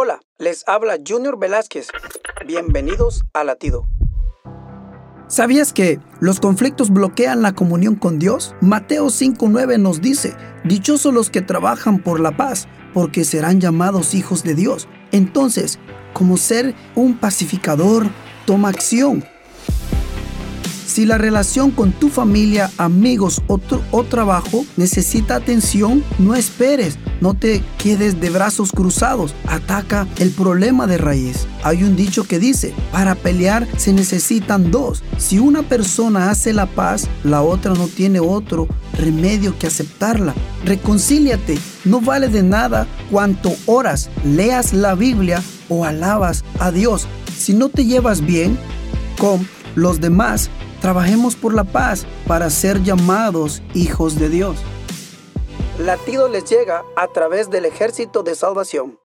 Hola, les habla Junior Velázquez. Bienvenidos a Latido. ¿Sabías que los conflictos bloquean la comunión con Dios? Mateo 5:9 nos dice: dichosos los que trabajan por la paz, porque serán llamados hijos de Dios. Entonces, como ser un pacificador, toma acción. Si la relación con tu familia, amigos o trabajo necesita atención, no esperes, no te quedes de brazos cruzados, ataca el problema de raíz. Hay un dicho que dice: para pelear se necesitan dos. Si una persona hace la paz, la otra no tiene otro remedio que aceptarla. Reconcíliate, no vale de nada cuanto oras, leas la Biblia o alabas a Dios. Si no te llevas bien con los demás, trabajemos por la paz para ser llamados hijos de Dios. Latido les llega a través del Ejército de Salvación.